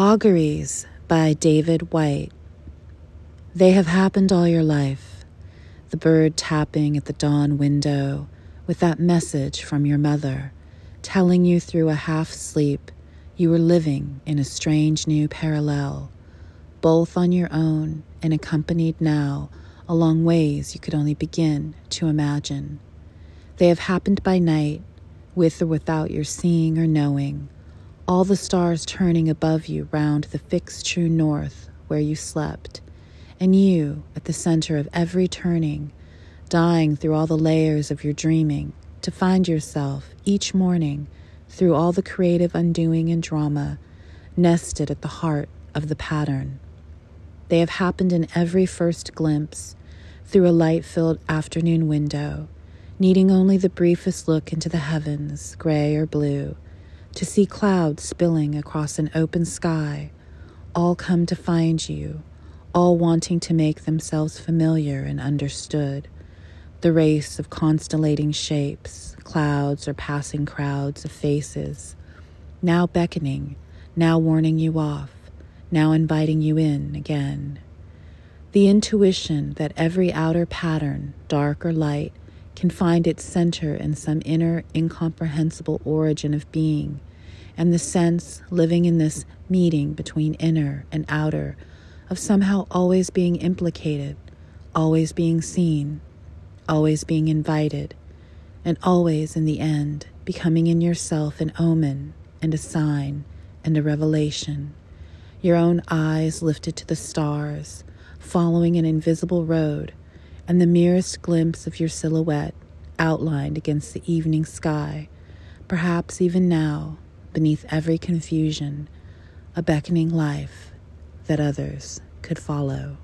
Auguries by David Whyte. They have happened all your life. The bird tapping at the dawn window with that message from your mother, telling you through a half-sleep you were living in a strange new parallel, both on your own and accompanied now along ways you could only begin to imagine. They have happened by night, with or without your seeing or knowing, all the stars turning above you round the fixed true north where you slept, and you at the center of every turning, dying through all the layers of your dreaming to find yourself each morning through all the creative undoing and drama, nested at the heart of the pattern. They have happened in every first glimpse, through a light-filled afternoon window, needing only the briefest look into the heavens, gray or blue, to see clouds spilling across an open sky, all come to find you, all wanting to make themselves familiar and understood. The race of constellating shapes, clouds or passing crowds of faces, now beckoning, now warning you off, now inviting you in again. The intuition that every outer pattern, dark or light, can find its center in some inner, incomprehensible origin of being, and the sense, living in this meeting between inner and outer, of somehow always being implicated, always being seen, always being invited, and always in the end becoming in yourself an omen and a sign and a revelation. Your own eyes lifted to the stars, following an invisible road, and the merest glimpse of your silhouette outlined against the evening sky, perhaps even now, beneath every confusion, a beckoning life that others could follow.